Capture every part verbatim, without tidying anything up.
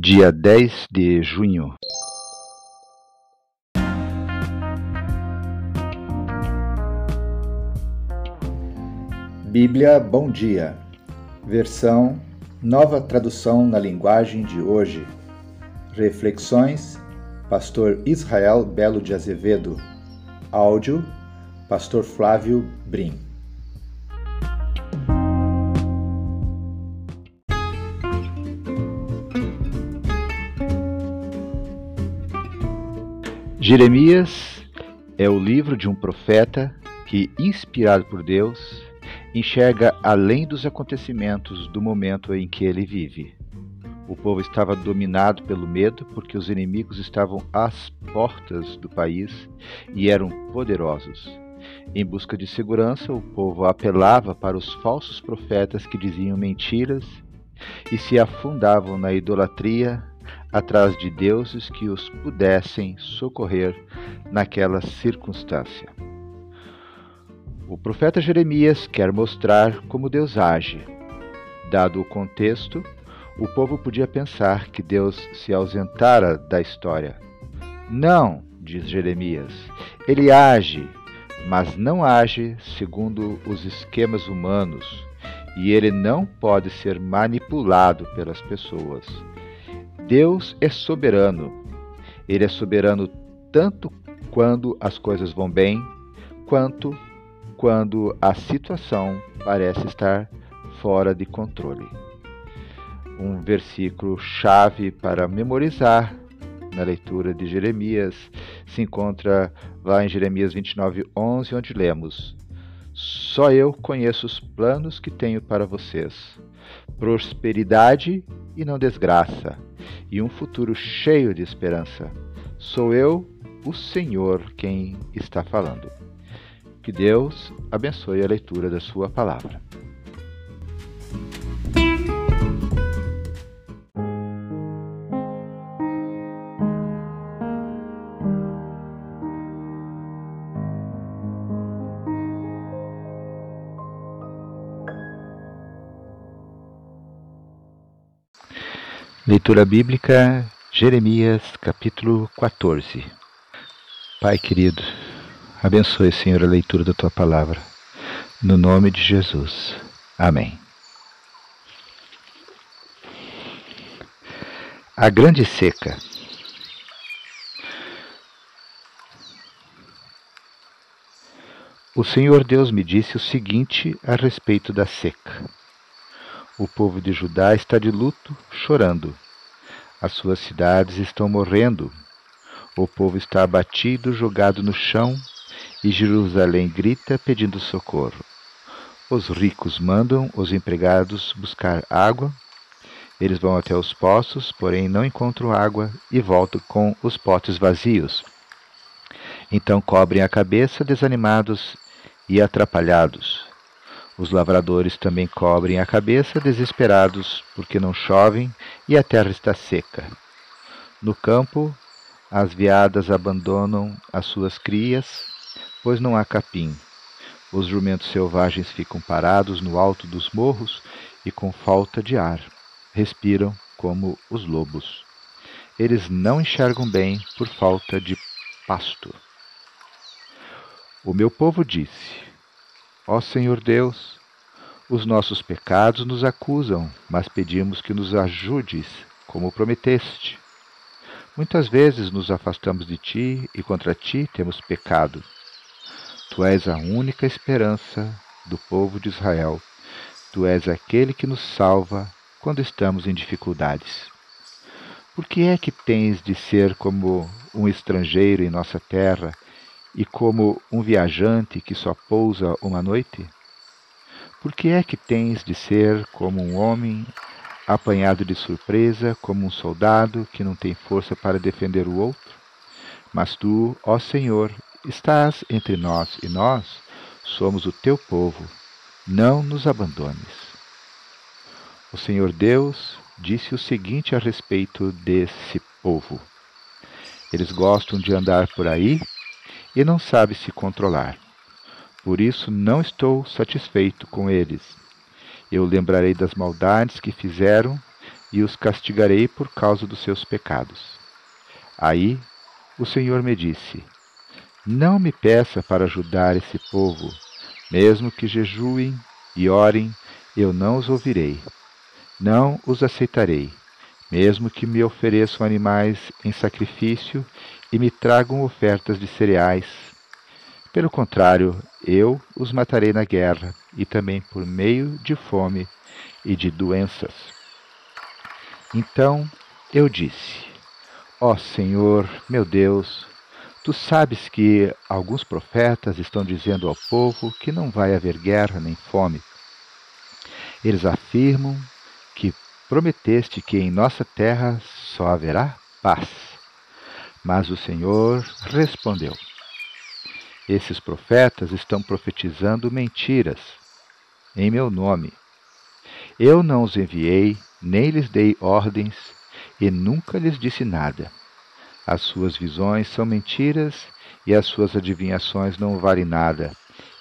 dia dez de junho. Bíblia Bom Dia, versão Nova Tradução na Linguagem de Hoje. Reflexões, pastor Israel Belo de Azevedo. Áudio, pastor Flávio Brim. Jeremias é o livro de um profeta que, inspirado por Deus, enxerga além dos acontecimentos do momento em que ele vive. O povo estava dominado pelo medo porque os inimigos estavam às portas do país e eram poderosos. Em busca de segurança, o povo apelava para os falsos profetas que diziam mentiras e se afundavam na idolatria atrás de deuses que os pudessem socorrer naquela circunstância. O profeta Jeremias quer mostrar como Deus age. Dado o contexto, o povo podia pensar que Deus se ausentara da história. Não, diz Jeremias, ele age, mas não age segundo os esquemas humanos, e ele não pode ser manipulado pelas pessoas. Deus é soberano. Ele é soberano tanto quando as coisas vão bem, quanto quando a situação parece estar fora de controle. Um versículo chave para memorizar na leitura de Jeremias se encontra lá em Jeremias vinte e nove, onze, onde lemos: Só eu conheço os planos que tenho para vocês, prosperidade e não desgraça, e um futuro cheio de esperança. Sou eu, o Senhor, quem está falando. Que Deus abençoe a leitura da sua palavra. Leitura bíblica, Jeremias, capítulo quatorze. Pai querido, abençoe, Senhor, a leitura da Tua palavra. No nome de Jesus. Amém. A grande seca. O Senhor Deus me disse o seguinte a respeito da seca. O povo de Judá está de luto, chorando. As suas cidades estão morrendo. O povo está abatido, jogado no chão, e Jerusalém grita pedindo socorro. Os ricos mandam os empregados buscar água. Eles vão até os poços, porém não encontram água e voltam com os potes vazios. Então cobrem a cabeça, desanimados e atrapalhados. Os lavradores também cobrem a cabeça, desesperados, porque não chovem e a terra está seca. No campo, as veadas abandonam as suas crias, pois não há capim. Os jumentos selvagens ficam parados no alto dos morros e, com falta de ar, respiram como os lobos. Eles não enxergam bem por falta de pasto. O meu povo disse: Ó Senhor Deus, os nossos pecados nos acusam, mas pedimos que nos ajudes, como prometeste. Muitas vezes nos afastamos de Ti e contra Ti temos pecado. Tu és a única esperança do povo de Israel. Tu és aquele que nos salva quando estamos em dificuldades. Por que é que tens de ser como um estrangeiro em nossa terra, e como um viajante que só pousa uma noite? Por que é que tens de ser como um homem apanhado de surpresa, como um soldado que não tem força para defender o outro? Mas tu, ó Senhor, estás entre nós e nós somos o teu povo. Não nos abandones. O Senhor Deus disse o seguinte a respeito desse povo. Eles gostam de andar por aí e não sabe se controlar. Por isso não estou satisfeito com eles. Eu lembrarei das maldades que fizeram e os castigarei por causa dos seus pecados. Aí o Senhor me disse: não me peça para ajudar esse povo, mesmo que jejuem e orem, eu não os ouvirei. Não os aceitarei, mesmo que me ofereçam animais em sacrifício e me tragam ofertas de cereais. Pelo contrário, eu os matarei na guerra e também por meio de fome e de doenças. Então eu disse: ó Senhor, meu Deus, tu sabes que alguns profetas estão dizendo ao povo que não vai haver guerra nem fome. Eles afirmam que prometeste que em nossa terra só haverá paz. Mas o Senhor respondeu: esses profetas estão profetizando mentiras em meu nome. Eu não os enviei, nem lhes dei ordens e nunca lhes disse nada. As suas visões são mentiras e as suas adivinhações não valem nada.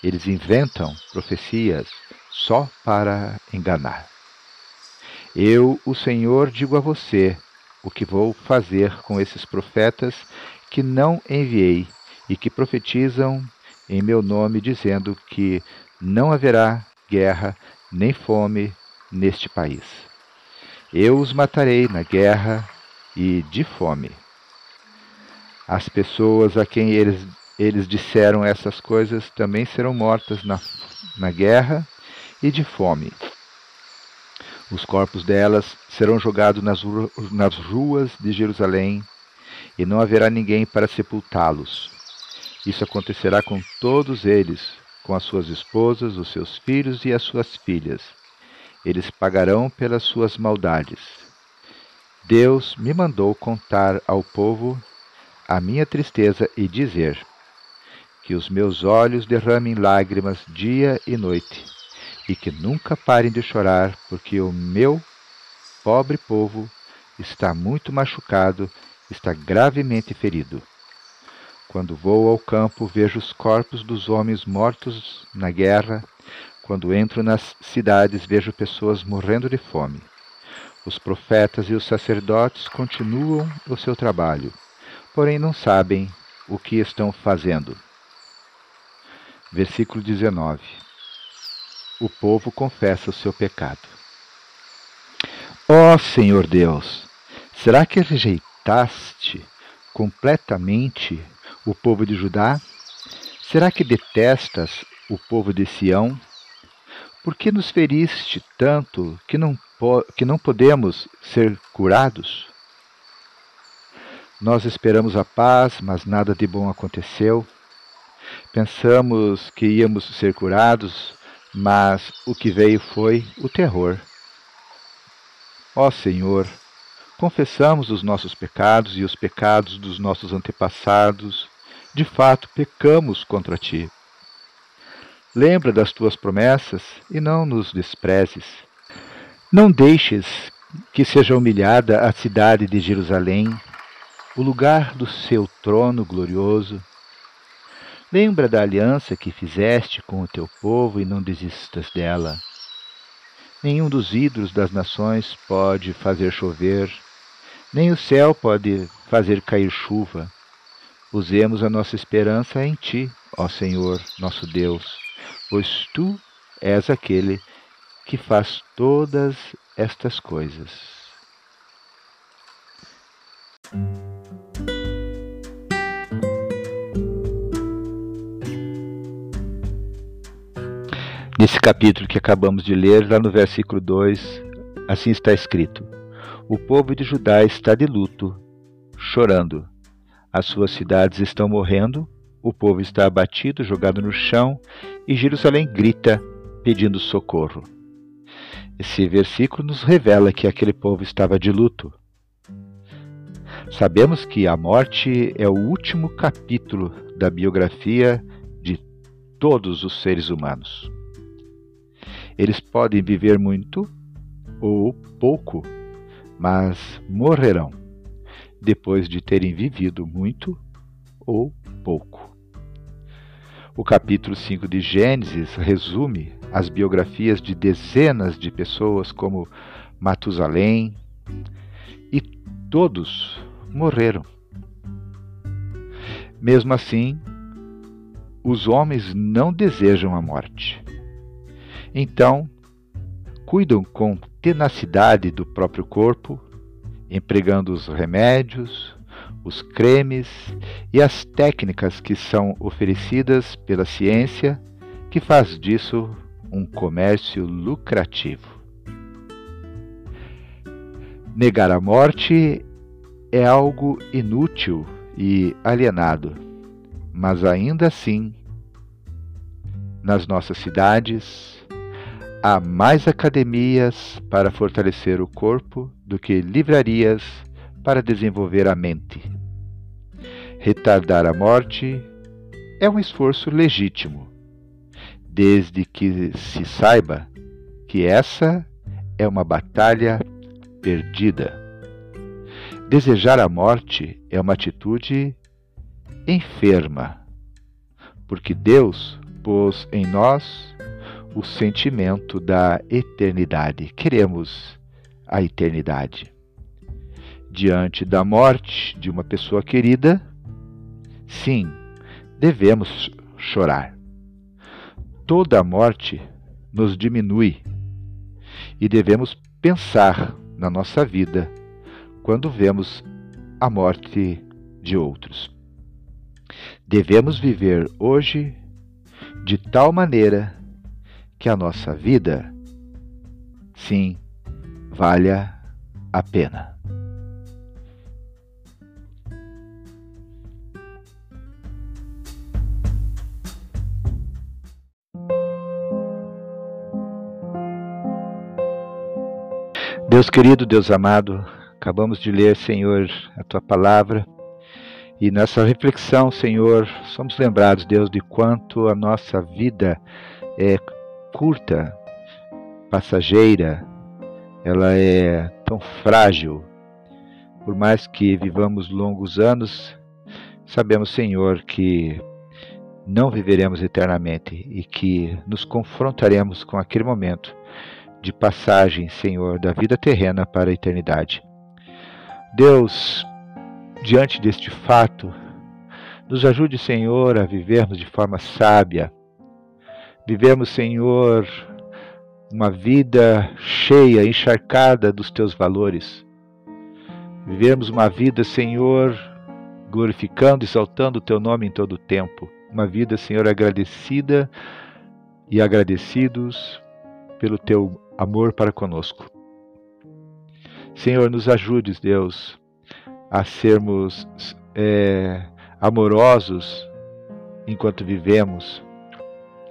Eles inventam profecias só para enganar. Eu, o Senhor, digo a você o que vou fazer com esses profetas que não enviei e que profetizam em meu nome, dizendo que não haverá guerra nem fome neste país. Eu os matarei na guerra e de fome. As pessoas a quem eles, eles disseram essas coisas também serão mortas na, na guerra e de fome. Os corpos delas serão jogados nas, nas ruas de Jerusalém e não haverá ninguém para sepultá-los. Isso acontecerá com todos eles, com as suas esposas, os seus filhos e as suas filhas. Eles pagarão pelas suas maldades. Deus me mandou contar ao povo a minha tristeza e dizer: que os meus olhos derramem lágrimas dia e noite, e que nunca parem de chorar, porque o meu pobre povo está muito machucado, está gravemente ferido. Quando vou ao campo, vejo os corpos dos homens mortos na guerra. Quando entro nas cidades, vejo pessoas morrendo de fome. Os profetas e os sacerdotes continuam o seu trabalho, porém não sabem o que estão fazendo. Versículo dezenove. O povo confessa o seu pecado. Ó Senhor Deus, será que rejeitaste completamente o povo de Judá? Será que detestas o povo de Sião? Por que nos feriste tanto que não, po que não podemos ser curados? Nós esperamos a paz, mas nada de bom aconteceu. Pensamos que íamos ser curados, mas o que veio foi o terror. Ó Senhor, confessamos os nossos pecados e os pecados dos nossos antepassados. De fato, pecamos contra ti. Lembra das tuas promessas e não nos desprezes. Não deixes que seja humilhada a cidade de Jerusalém, o lugar do seu trono glorioso. Lembra da aliança que fizeste com o teu povo e não desistas dela. Nenhum dos ídolos das nações pode fazer chover, nem o céu pode fazer cair chuva. Usemos a nossa esperança em ti, ó Senhor, nosso Deus, pois tu és aquele que faz todas estas coisas. Nesse capítulo que acabamos de ler, lá no versículo dois, assim está escrito: o povo de Judá está de luto, chorando. As suas cidades estão morrendo, o povo está abatido, jogado no chão, e Jerusalém grita, pedindo socorro. Esse versículo nos revela que aquele povo estava de luto. Sabemos que a morte é o último capítulo da biografia de todos os seres humanos. Eles podem viver muito ou pouco, mas morrerão depois de terem vivido muito ou pouco. O capítulo cinco de Gênesis resume as biografias de dezenas de pessoas como Matusalém, e todos morreram. Mesmo assim, os homens não desejam a morte. Então, cuidam com tenacidade do próprio corpo, empregando os remédios, os cremes e as técnicas que são oferecidas pela ciência, que faz disso um comércio lucrativo. Negar a morte é algo inútil e alienado, mas ainda assim, nas nossas cidades, há mais academias para fortalecer o corpo do que livrarias para desenvolver a mente. Retardar a morte é um esforço legítimo, desde que se saiba que essa é uma batalha perdida. Desejar a morte é uma atitude enferma, porque Deus pôs em nós o sentimento da eternidade. Queremos a eternidade. Diante da morte de uma pessoa querida, sim, devemos chorar. Toda a morte nos diminui e devemos pensar na nossa vida quando vemos a morte de outros. Devemos viver hoje de tal maneira que a nossa vida, sim, valha a pena. Deus querido, Deus amado, acabamos de ler, Senhor, a Tua Palavra, e nessa reflexão, Senhor, somos lembrados, Deus, de quanto a nossa vida é curta, passageira, ela é tão frágil. Por mais que vivamos longos anos, sabemos, Senhor, que não viveremos eternamente e que nos confrontaremos com aquele momento de passagem, Senhor, da vida terrena para a eternidade. Deus, diante deste fato, nos ajude, Senhor, a vivermos de forma sábia. Vivemos, Senhor, uma vida cheia, encharcada dos Teus valores. Vivemos uma vida, Senhor, glorificando, exaltando o Teu nome em todo o tempo. Uma vida, Senhor, agradecida e agradecidos pelo Teu amor para conosco. Senhor, nos ajudes, Deus, a sermos é, amorosos enquanto vivemos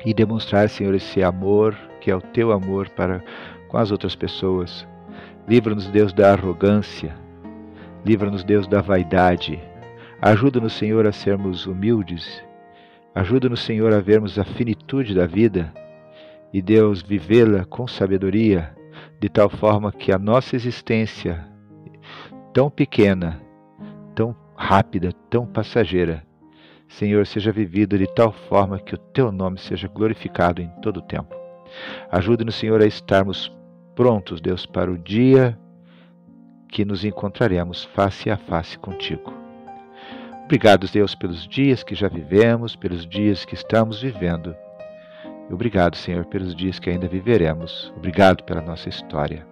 e demonstrar, Senhor, esse amor que é o Teu amor para com as outras pessoas. Livra-nos, Deus, da arrogância. Livra-nos, Deus, da vaidade. Ajuda-nos, Senhor, a sermos humildes. Ajuda-nos, Senhor, a vermos a finitude da vida e, Deus, vivê-la com sabedoria, de tal forma que a nossa existência, tão pequena, tão rápida, tão passageira, Senhor, seja vivida de tal forma que o Teu nome seja glorificado em todo o tempo. Ajuda-nos, Senhor, a estarmos prontos, Deus, para o dia que nos encontraremos face a face contigo. Obrigado, Deus, pelos dias que já vivemos, pelos dias que estamos vivendo. Obrigado, Senhor, pelos dias que ainda viveremos. Obrigado pela nossa história.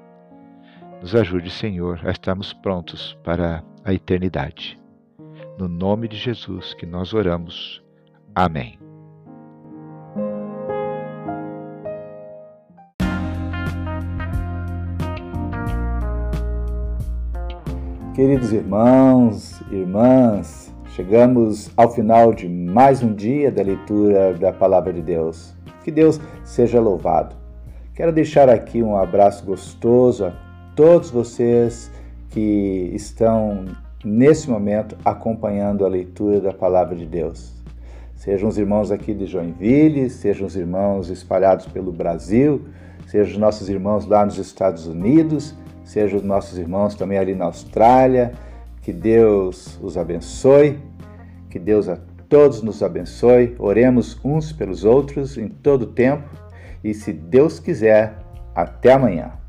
Nos ajude, Senhor, a estarmos prontos para a eternidade. No nome de Jesus que nós oramos. Amém. Queridos irmãos, irmãs, chegamos ao final de mais um dia da leitura da Palavra de Deus. Que Deus seja louvado. Quero deixar aqui um abraço gostoso a todos vocês que estão nesse momento acompanhando a leitura da Palavra de Deus. Sejam os irmãos aqui de Joinville, sejam os irmãos espalhados pelo Brasil, sejam os nossos irmãos lá nos Estados Unidos, sejam os nossos irmãos também ali na Austrália. Que Deus os abençoe, que Deus a todos nos abençoe, oremos uns pelos outros em todo o tempo e, se Deus quiser, até amanhã.